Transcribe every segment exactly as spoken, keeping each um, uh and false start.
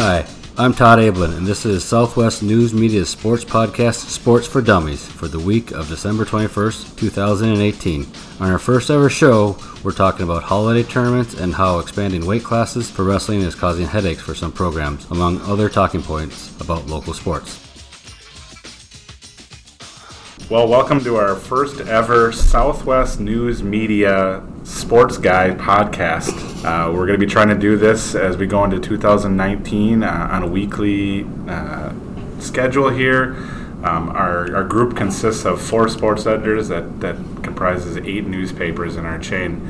Hi, I'm Todd Ablin, and this is Southwest News Media's sports podcast, Sports for Dummies, for the week of December twenty-first, two thousand eighteen. On our first ever show, we're talking about holiday tournaments and how expanding weight classes for wrestling is causing headaches for some programs, among other talking points about local sports. Well, welcome to our first ever Southwest News Media Sports Guy podcast. Uh, we're going to be trying to do this as we go into two thousand nineteen uh, on a weekly uh, schedule here. Um, our, our group consists of four sports editors that, that comprises eight newspapers in our chain.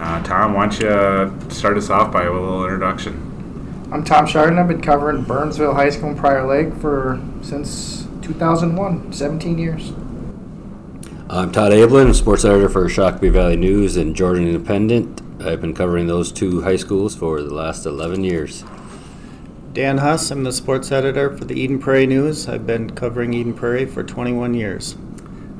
Uh, Tom, why don't you start us off by a little introduction? I'm Tom Schardin. I've been covering Burnsville High School and Prior Lake for since two thousand one, seventeen years. I'm Todd Ablin, sports editor for Shakopee Valley News and Jordan Independent. I've been covering those two high schools for the last eleven years. Dan Huss, I'm the sports editor for the Eden Prairie News. I've been covering Eden Prairie for twenty-one years.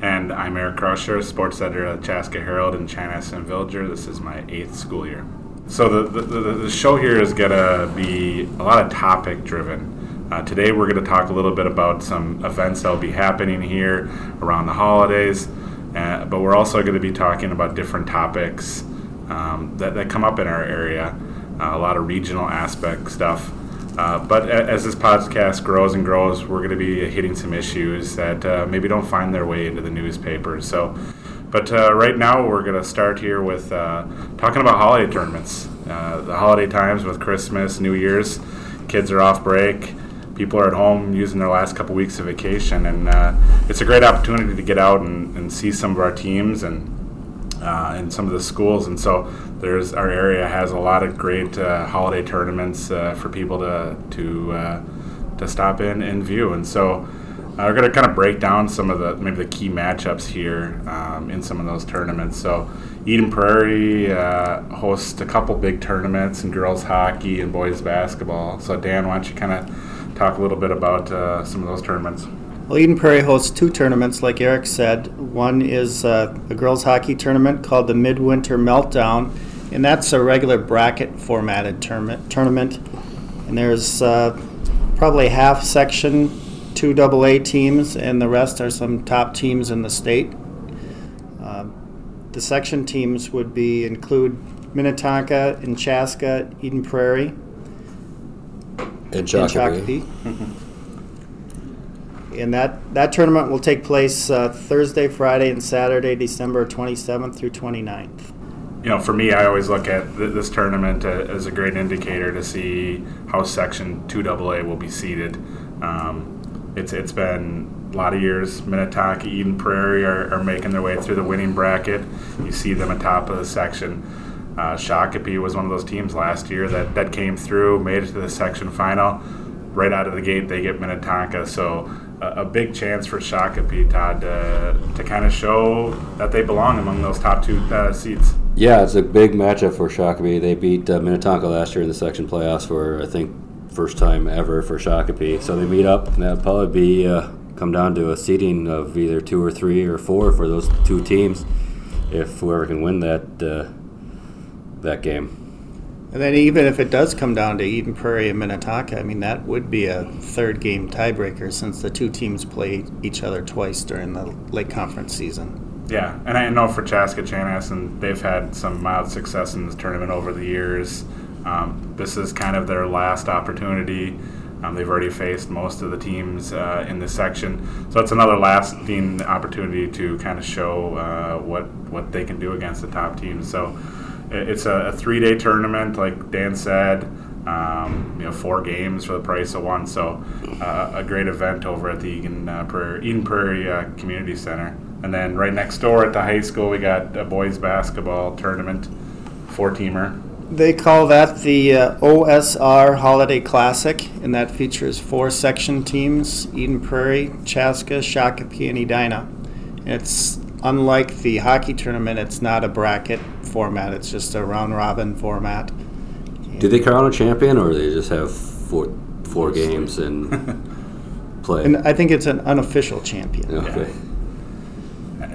And I'm Eric Kraushar, sports editor at Chaska Herald and Chanhassen Villager. This is my eighth school year. So the, the, the, the show here is going to be a lot of topic driven. Uh, today we're going to talk a little bit about some events that will be happening here around the holidays, uh, but we're also going to be talking about different topics um, that, that come up in our area, uh, a lot of regional aspect stuff. Uh, but a- as this podcast grows and grows, we're going to be hitting some issues that uh, maybe don't find their way into the newspapers. So, but uh, right now we're going to start here with uh, talking about holiday tournaments, uh, the holiday times with Christmas, New Year's, kids are off break. People are at home using their last couple weeks of vacation, and uh, it's a great opportunity to get out and, and see some of our teams and uh, and some of the schools. And so there's our area has a lot of great uh, holiday tournaments uh, for people to to uh, to stop in and view. And so uh, we're going to kind of break down some of the maybe the key matchups here um, in some of those tournaments. So Eden Prairie uh, hosts a couple big tournaments in girls hockey and boys basketball. So Dan, why don't you kind of talk a little bit about uh, some of those tournaments. Well, Eden Prairie hosts two tournaments, like Eric said. One is uh, a girls hockey tournament called the Midwinter Meltdown, and that's a regular bracket formatted tournament. And there's uh, probably half section, two double A teams, and the rest are some top teams in the state. Uh, the section teams would be include Minnetonka and Chaska, Eden Prairie, and Choc-a-Bee. And that, that tournament will take place uh, Thursday, Friday, and Saturday, December twenty-seventh through twenty-ninth. You know, for me, I always look at th- this tournament uh, as a great indicator to see how Section two double A will be seeded. Um, it's it's been a lot of years. Minnetonka, Eden Prairie are, are making their way through the winning bracket. You see them atop of the section. Uh, Shakopee was one of those teams last year that, that came through, made it to the section final. Right out of the gate, they get Minnetonka. So uh, a big chance for Shakopee, Todd, uh, to kind of show that they belong among those top two uh, seeds. Yeah, it's a big matchup for Shakopee. They beat uh, Minnetonka last year in the section playoffs for, I think, first time ever for Shakopee. So they meet up, and that'll probably be uh, come down to a seeding of either two or three or four for those two teams. If whoever can win that uh, that game. And then even if it does come down to Eden Prairie and Minnetonka, I mean, that would be a third game tiebreaker since the two teams play each other twice during the late conference season. Yeah, and I know for Chaska Chanhassen, they've had some mild success in this tournament over the years. Um, this is kind of their last opportunity. Um, they've already faced most of the teams uh, in this section. So it's another lasting opportunity to kind of show uh, what, what they can do against the top teams. So it's a, a three-day tournament, like Dan said, um, you know, four games for the price of one, so uh, a great event over at the Eden uh, Prairie, Eden Prairie uh, Community Center. And then right next door at the high school, we got a boys basketball tournament, four-teamer. They call that the uh, O S R Holiday Classic, and that features four section teams, Eden Prairie, Chaska, Shakopee, and Edina. And it's unlike the hockey tournament, it's not a bracket format. It's just a round-robin format. Do they crown a champion, or they just have four four games and play? And I think it's an unofficial champion. Okay.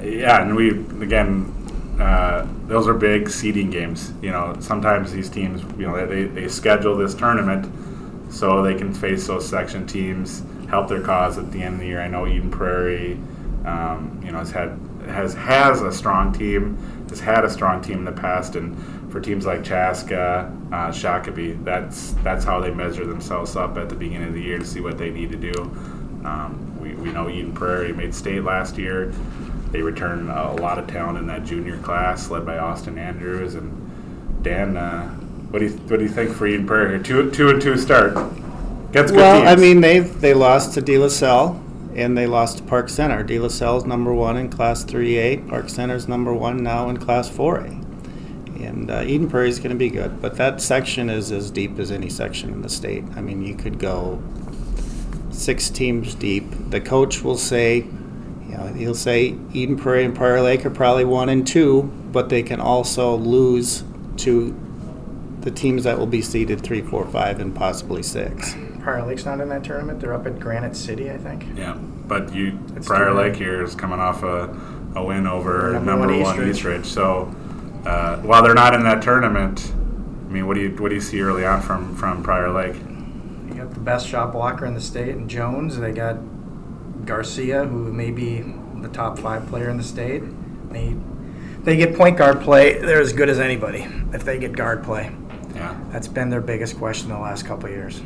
Yeah, yeah and we, again, uh, those are big seeding games. You know, sometimes these teams, you know, they, they schedule this tournament so they can face those section teams, help their cause at the end of the year. I know Eden Prairie, um, you know, has had has has a strong team, has had a strong team in the past, and for teams like Chaska, uh, Shakopee, that's that's how they measure themselves up at the beginning of the year to see what they need to do. Um, we we know Eden Prairie made state last year. They return a lot of talent in that junior class, led by Austin Andrews. And Dan, uh, what do you what do you think for Eden Prairie here? Two two and two start. That's good. Well, teams. I mean they they lost to De La Salle and they lost to Park Center. De La Salle's number one in Class three A. Park Center's number one now in Class four A. And uh, Eden Prairie's going to be good, but that section is as deep as any section in the state. I mean, you could go six teams deep. The coach will say. He'll say Eden Prairie and Prior Lake are probably one and two, but they can also lose to the teams that will be seeded three, four, five, and possibly six. Prior Lake's not in that tournament. They're up at Granite City, I think. Yeah, but you it's Prior Lake here is coming off a, a win over number, number one, one Eastridge. So uh, while they're not in that tournament, I mean, what do you what do you see early on from from Prior Lake? They got the best shot blocker in the state, and Jones. They got Garcia, who may be the top five player in the state. They they get point guard play. They're as good as anybody if they get guard play. Yeah, that's been their biggest question the last couple of years.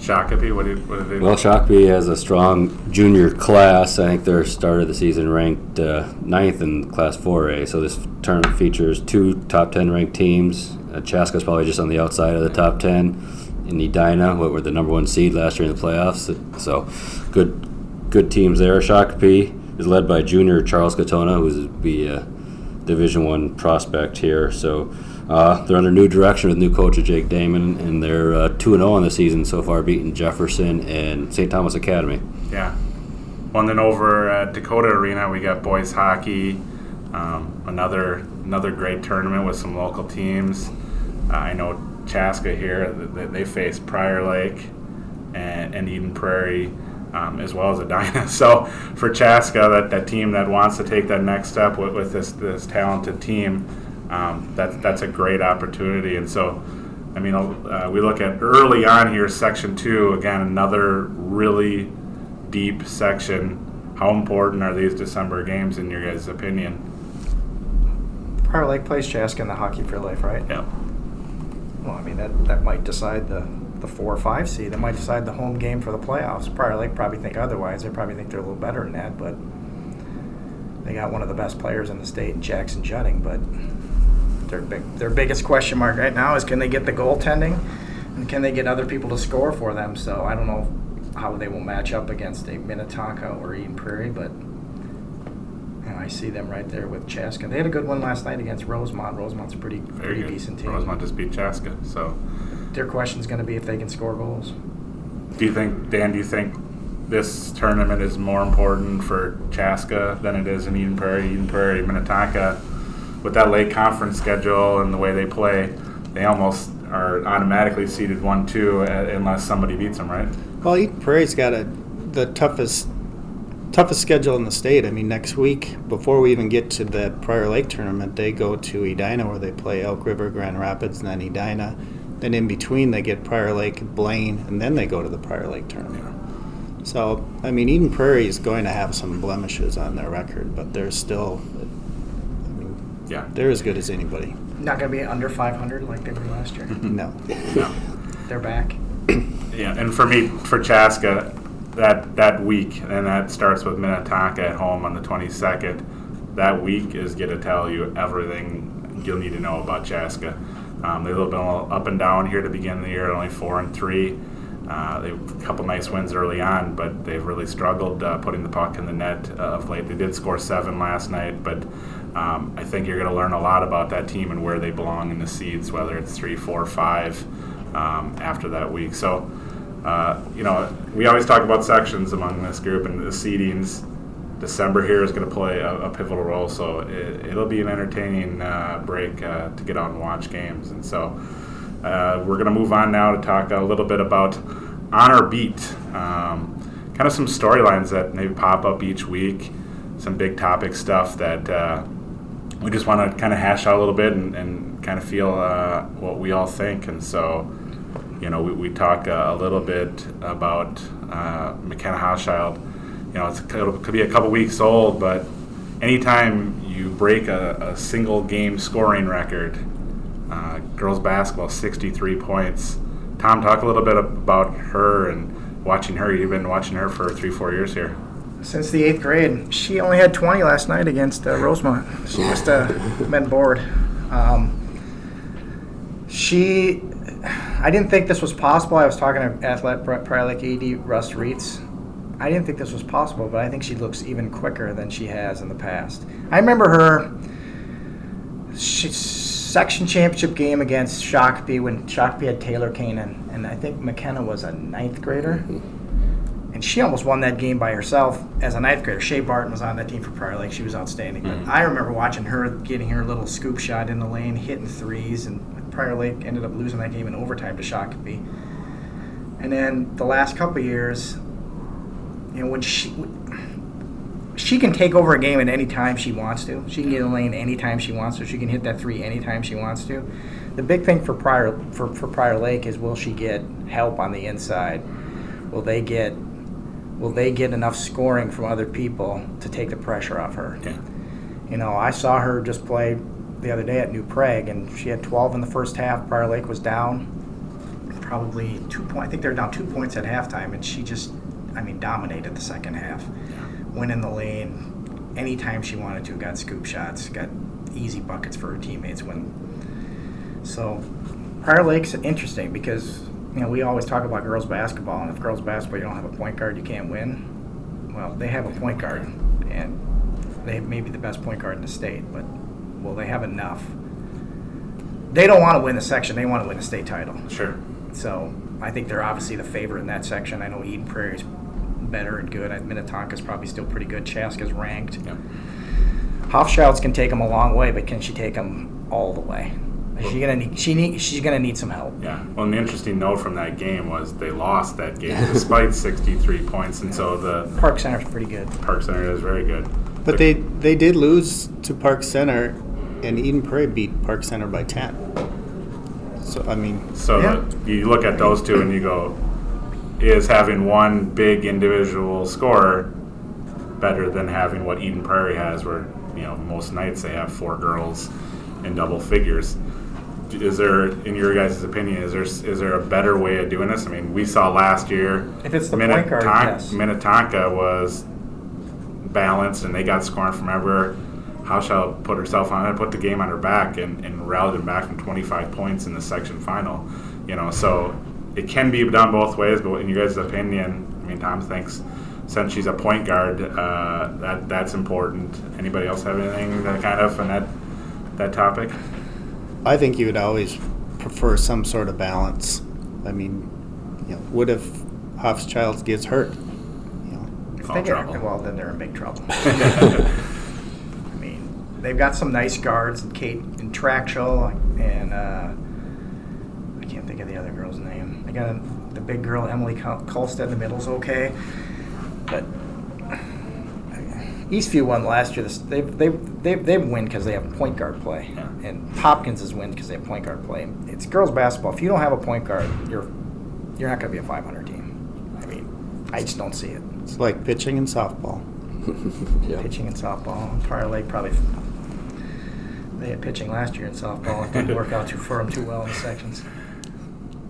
Shakopee, what do what do they? Well, Shakopee has a strong junior class. I think their start of the season ranked uh, ninth in Class four A. So this tournament features two top ten ranked teams. Uh, Chaska's probably just on the outside of the top ten. And Edina, what were the number one seed last year in the playoffs? So good. Good teams there. Shakopee is led by junior Charles Katona, who's be a Division I prospect here. So uh, they're under new direction with new coach Jake Damon, and they're uh, two and oh on the season so far, beating Jefferson and Saint Thomas Academy. Yeah. Well, and then over at Dakota Arena, we got boys hockey, um, another another great tournament with some local teams. Uh, I know Chaska here, they, they face Prior Lake and, and Eden Prairie. Um, as well as Edina. So for Chaska, that, that team that wants to take that next step with, with this this talented team, um, that, that's a great opportunity. And so, I mean, uh, we look at early on here, Section two, again, another really deep section. How important are these December games in your guys' opinion? Prior Lake plays Chaska in the Hockey for Life, right? Yeah. Well, I mean, that, that might decide the... the four or five seed. They might decide the home game for the playoffs. Prior Lake probably think otherwise. They probably think they're a little better than that, but they got one of the best players in the state in Jackson Judding. But their big, their biggest question mark right now is can they get the goaltending and can they get other people to score for them? So I don't know how they will match up against a Minnetonka or Eden Prairie, but you know, I see them right there with Chaska. They had a good one last night against Rosemount. Rosemont's a pretty, pretty decent team. Rosemount just beat Chaska, so... Their question is going to be if they can score goals. Do you think, Dan, do you think this tournament is more important for Chaska than it is in Eden Prairie? Eden Prairie, Minnetonka, with that late conference schedule and the way they play, they almost are automatically seeded one two unless somebody beats them, right? Well, Eden Prairie's got a, the toughest toughest schedule in the state. I mean, next week, before we even get to that Prior Lake tournament, they go to Edina where they play Elk River, Grand Rapids, and then Edina. Then in between they get Prior Lake, Blaine, and then they go to the Prior Lake tournament. Yeah. So, I mean, Eden Prairie is going to have some blemishes on their record, but they're still, I mean, yeah. they're as good as anybody. Not going to be under five hundred like they were last year? No. no. They're back. Yeah, and for me, for Chaska, that, that week, and that starts with Minnetonka at home on the twenty-second, that week is going to tell you everything you'll need to know about Chaska. Um, they've been a little up and down here to begin the year, only four and three. Uh, they have a couple nice wins early on, but they've really struggled uh, putting the puck in the net uh, of late. They did score seven last night, but um, I think you're going to learn a lot about that team and where they belong in the seeds, whether it's three, four, five um, after that week. So, uh, you know, we always talk about sections among this group and the seedings. December here is going to play a, a pivotal role, so it, it'll be an entertaining uh, break uh, to get out and watch games. And so uh, we're going to move on now to talk a little bit about On Our Beat, um, kind of some storylines that maybe pop up each week, some big topic stuff that uh, we just want to kind of hash out a little bit and, and kind of feel uh, what we all think. And so you know, we, we talk uh, a little bit about uh, McKenna Hochschild. You know, it's, it could be a couple weeks old, but anytime you break a, a single game scoring record, uh, girls basketball, sixty-three points. Tom, talk a little bit about her and watching her. You've been watching her for three, four years here. Since the eighth grade. She only had twenty last night against uh, Rosemount. She must have been bored. Um, she, I didn't think this was possible. I was talking to Athletic Prior Lake A D Russ Reitz. I didn't think this was possible, but I think she looks even quicker than she has in the past. I remember her she, section championship game against Shakopee when Shakopee had Taylor Kanan, and I think McKenna was a ninth grader. And she almost won that game by herself as a ninth grader. Shea Barton was on that team for Prior Lake. She was outstanding. Mm-hmm. But I remember watching her getting her little scoop shot in the lane, hitting threes, and Prior Lake ended up losing that game in overtime to Shakopee. And then the last couple of years, you know, when she she can take over a game at any time she wants to. She can get in the lane any time she wants to. She can hit that three any time she wants to. The big thing for Prior for, for Prior Lake is, will she get help on the inside? Will they get will they get enough scoring from other people to take the pressure off her? Yeah. You know, I saw her just play the other day at New Prague, and she had twelve in the first half. Prior Lake was down probably two points. I think they were down two points at halftime, and she just I mean, dominated the second half. Went in the lane anytime she wanted to. Got scoop shots. Got easy buckets for her teammates. When so, Prior Lake's interesting because you know we always talk about girls basketball, and if girls basketball you don't have a point guard, you can't win. Well, they have a point guard, and they may be the best point guard in the state. But will they have enough? They don't want to win the section. They want to win the state title. Sure. So I think they're obviously the favorite in that section. I know Eden Prairie's better and good. Minnetonka's probably still pretty good. Chaska's ranked. Yep. Hochschild's can take them a long way, but can she take them all the way? Well, she gonna need, she need, she's going to need some help. Yeah. Well, an interesting note from that game was they lost that game despite sixty-three points, and yeah. so the Park Center's pretty good. Park Center is very good. But They're, they they did lose to Park Center, and Eden Prairie beat Park Center by ten. So, I mean... So yeah. the, you look at those two and you go... Is having one big individual scorer better than having what Eden Prairie has, where you know most nights they have four girls in double figures? Is there, in your guys' opinion, is there is there a better way of doing this? I mean, we saw last year. If it's the Minnetonka, point guard, yes. Minnetonka was balanced and they got scoring from everywhere. Hochschild put herself on it, put the game on her back, and, and rallied them back from twenty-five points in the section final. You know, so. It can be done both ways, but in your guys' opinion, I mean, Tom thinks since she's a point guard, uh, that that's important. Anybody else have anything that kind of on that that topic? I think you would always prefer some sort of balance. I mean, you know, what if Hochschild gets hurt? You know, if they get hurt, well, then they're in big trouble. I mean, they've got some nice guards, and Kate and Trachel, and uh, I can't think of the other girl's name. Got a, the big girl Emily Colstead in the middle's okay, but Eastview won last year. They they they they win because they have point guard play, yeah. and Hopkins is win because they have point guard play. It's girls basketball. If you don't have a point guard, you're you're not going to be a five hundred team. I mean, I just don't see it. It's like pitching and softball. yeah. Pitching and softball. Prior Lake probably. They had pitching last year in softball. It didn't work out too for them too well in the sections.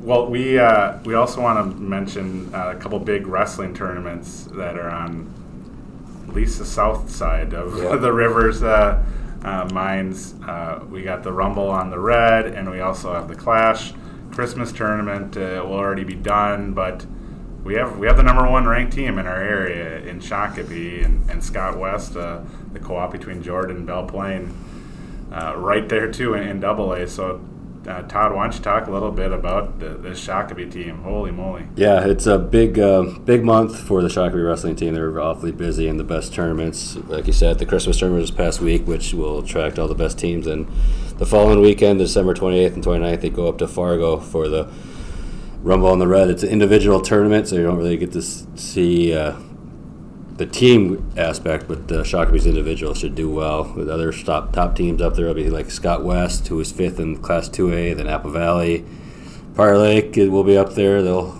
Well, we uh, we also want to mention uh, a couple big wrestling tournaments that are on at least the south side of yeah. the river's uh, uh, mines. Uh, we got the Rumble on the Red, and we also have the Clash Christmas tournament. Uh, it will already be done, but we have we have the number one ranked team in our area in Shakopee and, and Scott West, uh, the co-op between Jordan and Belle Plaine, uh, right there too in, in double A. So. Uh, Todd, why don't you talk a little bit about the, the Shakopee team? Holy moly! Yeah, it's a big, uh, big month for the Shakopee wrestling team. They're awfully busy in the best tournaments. Like you said, the Christmas tournament this past week, which will attract all the best teams. And the following weekend, December twenty-eighth and twenty-ninth, they go up to Fargo for the Rumble on the Red. It's an individual tournament, so you don't really get to see uh, the team aspect, but uh, Shakopee's individual should do well. With other top, top teams up there will be like Scott West, who is fifth in Class two A, then Apple Valley, Prior Lake will be up there. They'll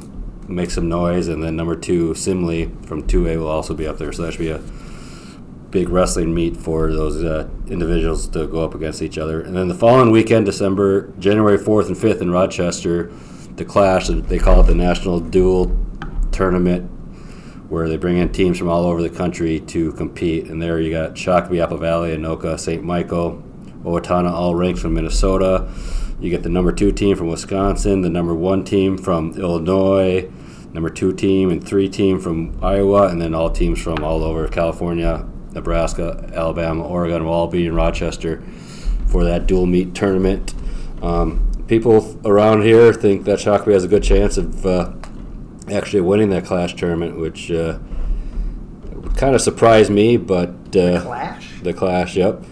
make some noise. And then number two, Simley from two A will also be up there. So that should be a big wrestling meet for those uh, individuals to go up against each other. And then the following weekend, December, January fourth and fifth in Rochester, the Clash, they call it the National Duel Tournament, where they bring in teams from all over the country to compete. And there you got Shakopee, Apple Valley, Anoka, Saint Michael, Owatonna, all ranked from Minnesota. You get the number two team from Wisconsin, the number one team from Illinois, number two team and three team from Iowa, and then all teams from all over California, Nebraska, Alabama, Oregon will all be in Rochester for that dual meet tournament. Um, people around here think that Chaska has a good chance of uh, actually winning that Clash tournament, which uh, kind of surprised me. But uh, the Clash, the Clash, yep.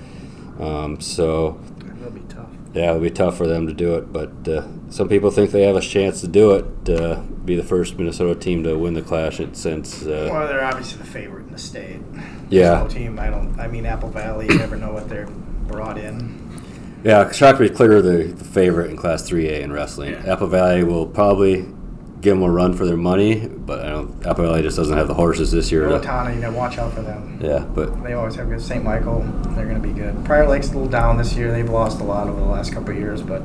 Um, so that'll be tough. Yeah, it'll be tough for them to do it. But uh, some people think they have a chance to do it. Uh, be the first Minnesota team to win the Clash since. Uh, well, they're obviously the favorite in the state. Yeah. No team. I don't. I mean, Apple Valley. You never know what they're brought in. Yeah, Chaska clear the, the favorite in Class three A in wrestling. Yeah. Apple Valley will probably give them a run for their money, but I don't. Apple Valley just doesn't have the horses this year. Owatonna, you know, watch out for them. Yeah, but they always have good. Saint Michael, they're going to be good. Prior Lake's a little down this year. They've lost a lot over the last couple of years, but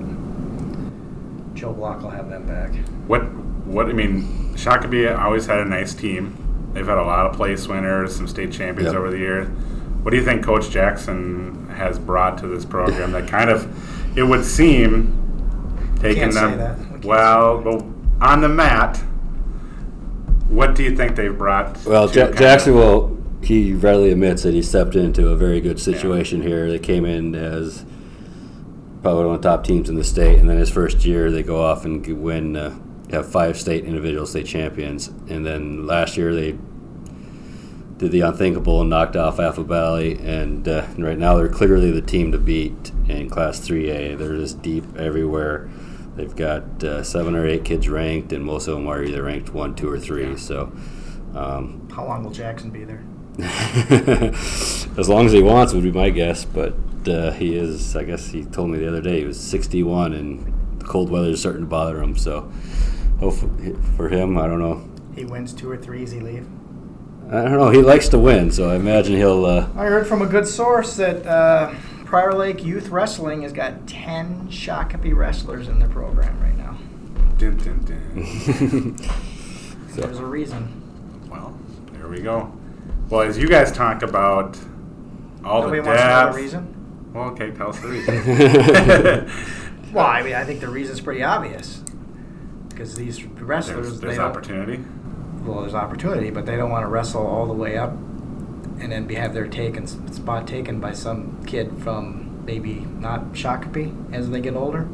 Joe Block will have them back. What? What? I mean, Chaska always had a nice team. They've had a lot of place winners, some state champions yep. over the years. What do you think Coach Jackson has brought to this program that kind of, it would seem, taking them, we well, well, on the mat, what do you think they've brought? Well, J- Jackson will, he readily admits that he stepped into a very good situation yeah. here. They came in as probably one of the top teams in the state, and then his first year they go off and win, uh, have five state individual state champions, and then last year they did the unthinkable and knocked off Apple Valley, and uh, right now they're clearly the team to beat in Class three A. They're just deep everywhere. They've got uh, seven or eight kids ranked, and most of them are either ranked one, two, or three. Yeah. So, um, how long will Jackson be there? As long as he wants would be my guess, but uh, he is, I guess he told me the other day, he was sixty-one, and the cold weather is starting to bother him. So, hopefully for him, I don't know. He wins two or three, does he leave? I don't know. He likes to win, so I imagine he'll... Uh, I heard from a good source that uh, Prior Lake Youth Wrestling has got ten Shakopee wrestlers in their program right now. Dun, dun, dun. So. There's a reason. Well, there we go. Well, as you guys talk about all Nobody the depth... Nobody wants to know the reason? Well, okay, tell us the reason. Well, I mean, I think the reason's pretty obvious. Because these wrestlers... There's, there's they opportunity. Well, there's opportunity, but they don't want to wrestle all the way up and then be, have their taken, spot taken by some kid from maybe not Shakopee as they get older.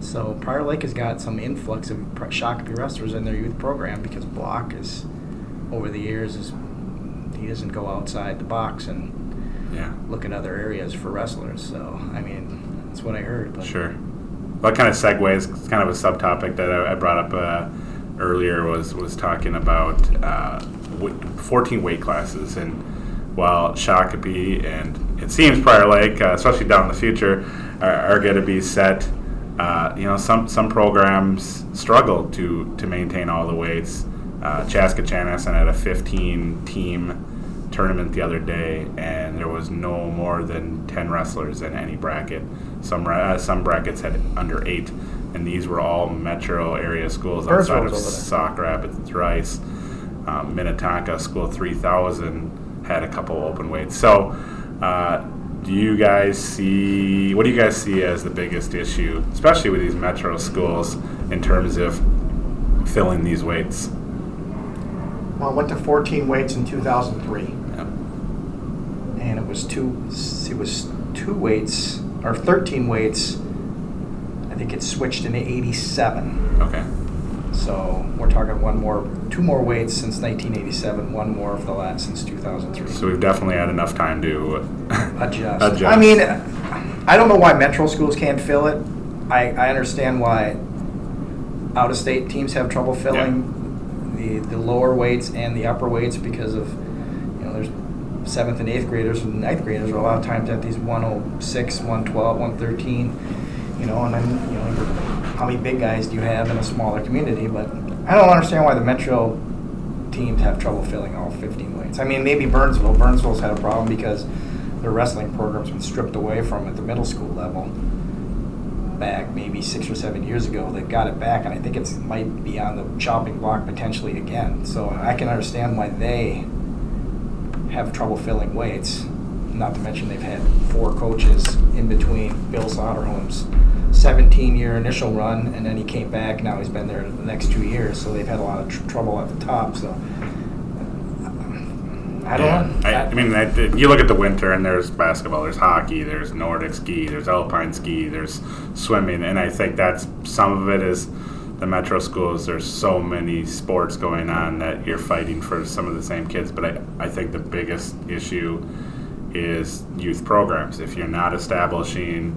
So Prior Lake has got some influx of Shakopee wrestlers in their youth program because Block is, over the years, is he doesn't go outside the box and yeah. look at other areas for wrestlers. So, I mean, that's what I heard. But. Sure. Well, that kind of segues, it's kind of a subtopic that I, I brought up uh, earlier was, was talking about uh, fourteen weight classes, and while Shakopee and it seems Prior Lake, uh, especially down in the future, are, are going to be set. Uh, you know, some some programs struggle to to maintain all the weights. Uh, Chaska Chanhassen had a fifteen team tournament the other day, and there was no more than ten wrestlers in any bracket. Some uh, some brackets had under eight. And these were all metro area schools outside of Sauk Rapids, Rice, um, Minnetonka. School three thousand had a couple open weights. So, uh, do you guys see? What do you guys see as the biggest issue, especially with these metro schools, in terms of filling these weights? Well, I went to fourteen weights in two thousand three, yeah. and it was two. It was two weights or thirteen weights. I think it switched into eighty-seven. Okay. So we're talking one more, two more weights since nineteen eighty-seven, one more of the last since two thousand three. So we've definitely had enough time to adjust. adjust. I mean, I don't know why metro schools can't fill it. I, I understand why out-of-state teams have trouble filling yeah. the, the lower weights and the upper weights because of, you know, there's seventh and eighth graders and ninth graders are a lot of times at these one oh six, one twelve, one thirteen. You know, and then, you know, how many big guys do you have in a smaller community? But I don't understand why the Metro teams have trouble filling all fifteen lanes. I mean, maybe Burnsville. Burnsville's had a problem because their wrestling program's been stripped away from at the middle school level back maybe six or seven years ago. They got it back, and I think it might be on the chopping block potentially again. So I can understand why they have trouble filling weights, not to mention they've had four coaches in between Bill Soderholm's seventeen-year initial run, and then he came back. Now he's been there the next two years, so they've had a lot of tr- trouble at the top. So I don't yeah. know. I, I mean, I, you look at the winter, and there's basketball, there's hockey, there's Nordic ski, there's alpine ski, there's swimming, and I think that's some of it is the metro schools. There's so many sports going on that you're fighting for some of the same kids, but I, I think the biggest issue is youth programs. If you're not establishing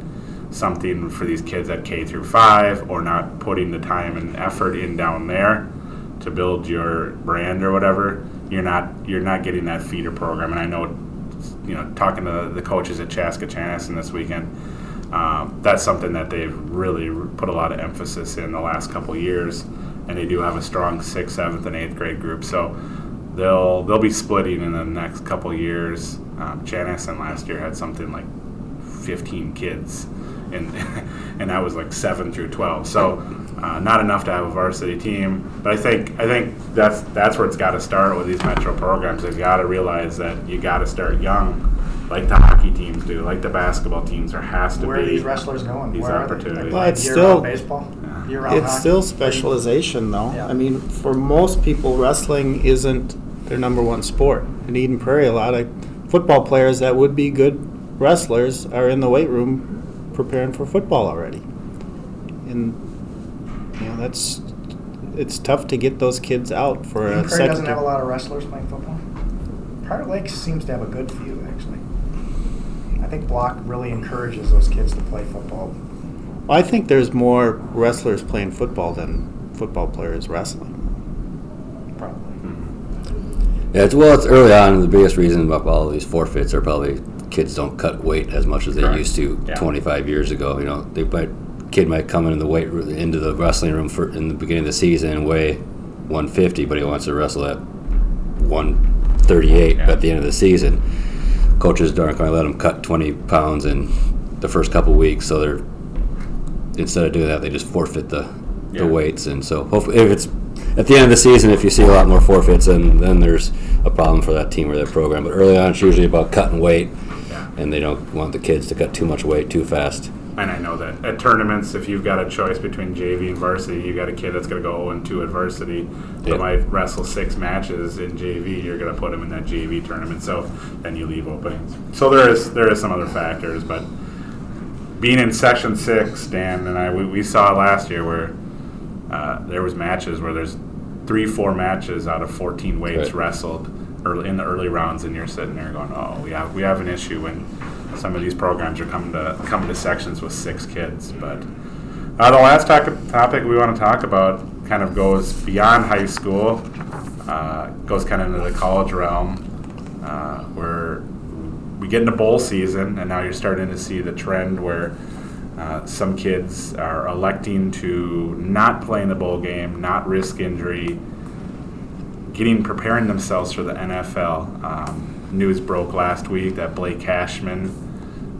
something for these kids at K through five, or not putting the time and effort in down there to build your brand or whatever, you're not you're not getting that feeder program. And I know, you know, talking to the coaches at Chaska Chanhassen this weekend, um, that's something that they've really put a lot of emphasis in the last couple of years, and they do have a strong sixth, seventh, and eighth grade group. So they'll they'll be splitting in the next couple of years. Um, Chanhassen last year had something like fifteen kids. And and I was like seven through twelve, so uh, not enough to have a varsity team. But I think I think that's that's where it's got to start with these metro programs. They've got to realize that you got to start young, like the hockey teams do, like the basketball teams. There has to where be where are these wrestlers going? These where opportunities. Well, it's still baseball. Yeah. It's hockey. Still specialization, though. Yeah. I mean, for most people, wrestling isn't their number one sport. In Eden Prairie, a lot of football players that would be good wrestlers are in the weight room preparing for football already. And you know, that's it's tough to get those kids out for a second. Prairie doesn't have a lot of wrestlers playing football. Prior Lake seems to have a good few, actually. I think Block really encourages those kids to play football. Well, I think there's more wrestlers playing football than football players wrestling. Probably. Mm-hmm. Yeah, it's, well, it's early on, and the biggest reason about all of these forfeits are probably kids don't cut weight as much as they Correct. used to yeah. twenty-five years ago. You know, they might kid might come in the weight into the wrestling room for in the beginning of the season and weigh one fifty, but he wants to wrestle at one thirty-eight yeah. at the end of the season. Coaches aren't going to let him cut twenty pounds in the first couple weeks, so they're instead of doing that, they just forfeit the yeah. the weights. And so, hopefully, if it's at the end of the season, if you see a lot more forfeits, and then there's a problem for that team or that program. But early on, it's usually about cutting weight. And they don't want the kids to cut too much weight too fast. And I know that at tournaments, if you've got a choice between J V and varsity, you got a kid that's going to go oh and two at varsity that yeah. might wrestle six matches in J V. You're going to put him in that J V tournament, so then you leave openings. So there is there is some other factors, but being in Section six, Dan and I, we, we saw last year where uh, there was matches where there's three, four matches out of fourteen weights right. wrestled. Early, in the early rounds, and you're sitting there going, "Oh, we have we have an issue when some of these programs are coming to coming to sections with six kids." But uh, the last to- topic we want to talk about kind of goes beyond high school, uh, goes kind of into the college realm, uh, where we get into bowl season, and now you're starting to see the trend where uh, some kids are electing to not play in the bowl game, not risk injury. Getting preparing themselves for the N F L. Um, news broke last week that Blake Cashman,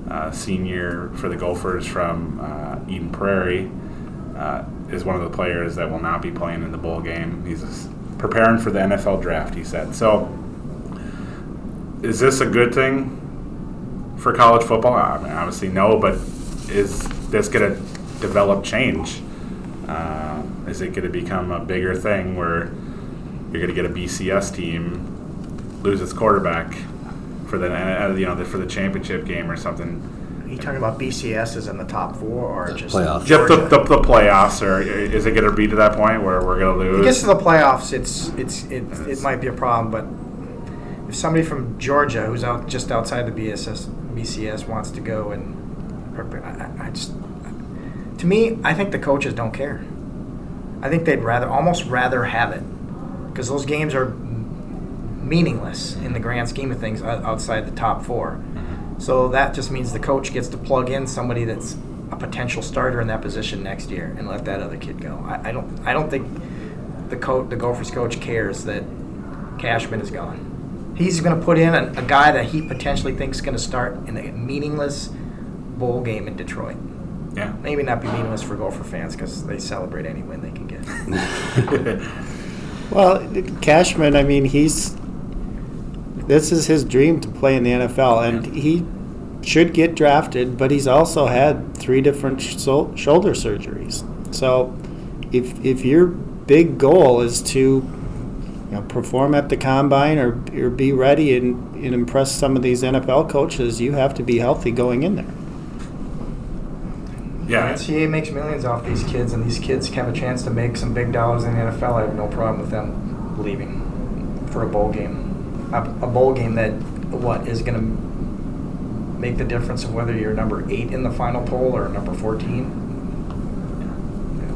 uh, senior for the Gophers from uh, Eden Prairie, uh, is one of the players that will not be playing in the bowl game. He's preparing for the N F L draft, he said. So, is this a good thing for college football? I mean, obviously no, but is this going to develop change? Uh, is it going to become a bigger thing where you're going to get a B C S team lose its quarterback for the you know for the championship game or something? Are you talking about B C S is in the top four or just playoffs? Just the, the, the playoffs, or is it going to be to that point where we're going to lose? If it gets to the playoffs, it's it's it it might be a problem. But if somebody from Georgia who's out just outside the B C S wants to go and I, I just to me, I think the coaches don't care. I think they'd rather almost rather have it. Because those games are meaningless in the grand scheme of things outside the top four. Mm-hmm. So that just means the coach gets to plug in somebody that's a a potential starter in that position next year and let that other kid go. I, I don't I don't think the coach, the Gophers coach cares that Cashman is gone. He's going to put in a, a guy that he potentially thinks is going to start in a meaningless bowl game in Detroit. Yeah. Maybe not be meaningless for Gopher fans because they celebrate any win they can get. Well, Cashman, I mean, he's this is his dream to play in the N F L, and he should get drafted, but he's also had three different sh- shoulder surgeries. So if if your big goal is to you know, perform at the combine or, or be ready and, and impress some of these N F L coaches, you have to be healthy going in there. Yeah, the N C A A makes millions off these kids, and these kids have a chance to make some big dollars in the N F L. I have no problem with them leaving for a bowl game. A, a bowl game that, what, is going to make the difference of whether you're number eight in the final poll or number fourteen. Yeah.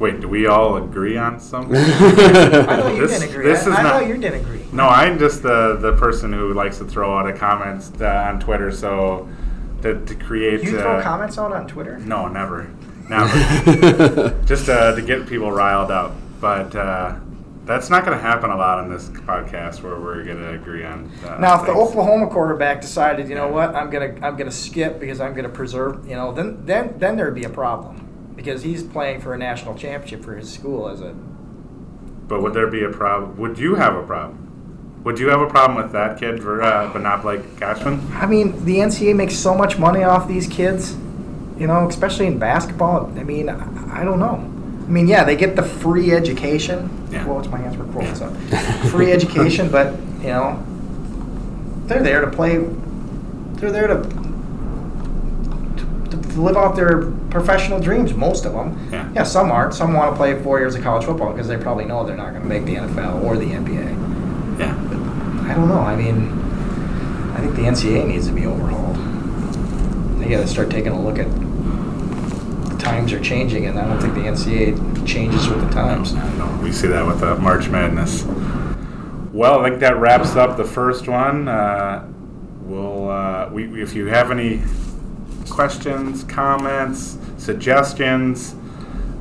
Wait, do we all agree on something? I know you this, didn't agree. This I, is I not, know you didn't agree. No, I'm just the, the person who likes to throw out a comment uh, on Twitter, so... To, to create, you throw uh, comments out on Twitter? No, never, never. Just uh, to get people riled up, but uh, that's not going to happen a lot on this podcast where we're going to agree on. Uh, now, if things. The Oklahoma quarterback decided, you know what, I'm going to I'm going to skip because I'm going to preserve, you know, then then then there'd be a problem because he's playing for a national championship for his school as a. But would there be a problem? Would you have a problem? Would you have a problem with that kid, for, uh, but not Blake Cashman? I mean, the N C A A makes so much money off these kids, you know, especially in basketball. I mean, I, I don't know. I mean, yeah, they get the free education. Yeah. Well, it's my answer for quotes up. Free education, but, you know, they're there to play. They're there to, to, to live out their professional dreams, most of them. Yeah, yeah some aren't. Some want to play four years of college football because they probably know they're not going to make the N F L or the N B A. Yeah, but I don't know. I mean, I think the N C A A needs to be overhauled. They got to start taking a look at the times are changing, and I don't think the N C A A changes with the times. No, no, we see that with the March Madness. Well, I think that wraps up the first one. Uh, we'll, uh, we, if you have any questions, comments, suggestions,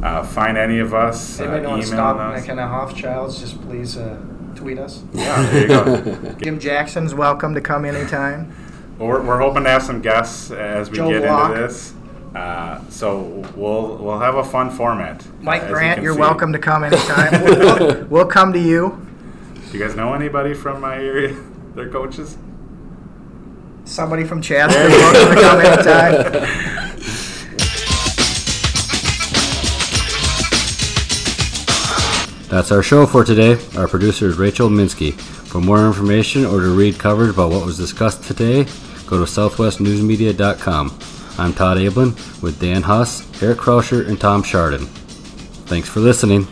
uh, find any of us. Anybody uh, want to stop McKenna Hochschild? Just please. Uh, Tweet us. Yeah, there you go. Jim Jackson's welcome to come anytime. Well, we're, we're hoping to have some guests as we Joe get Block. into this. Uh, so we'll we'll have a fun format. Mike uh, Grant, you you're see. welcome to come anytime. we'll, we'll, we'll come to you. Do you guys know anybody from my area? Their coaches? Somebody from Chaska. Welcome to come anytime. That's our show for today. Our producer is Rachel Minsky. For more information or to read coverage about what was discussed today, go to southwest news media dot com. I'm Todd Ablin with Dan Huss, Eric Kraushar, and Tom Schardin. Thanks for listening.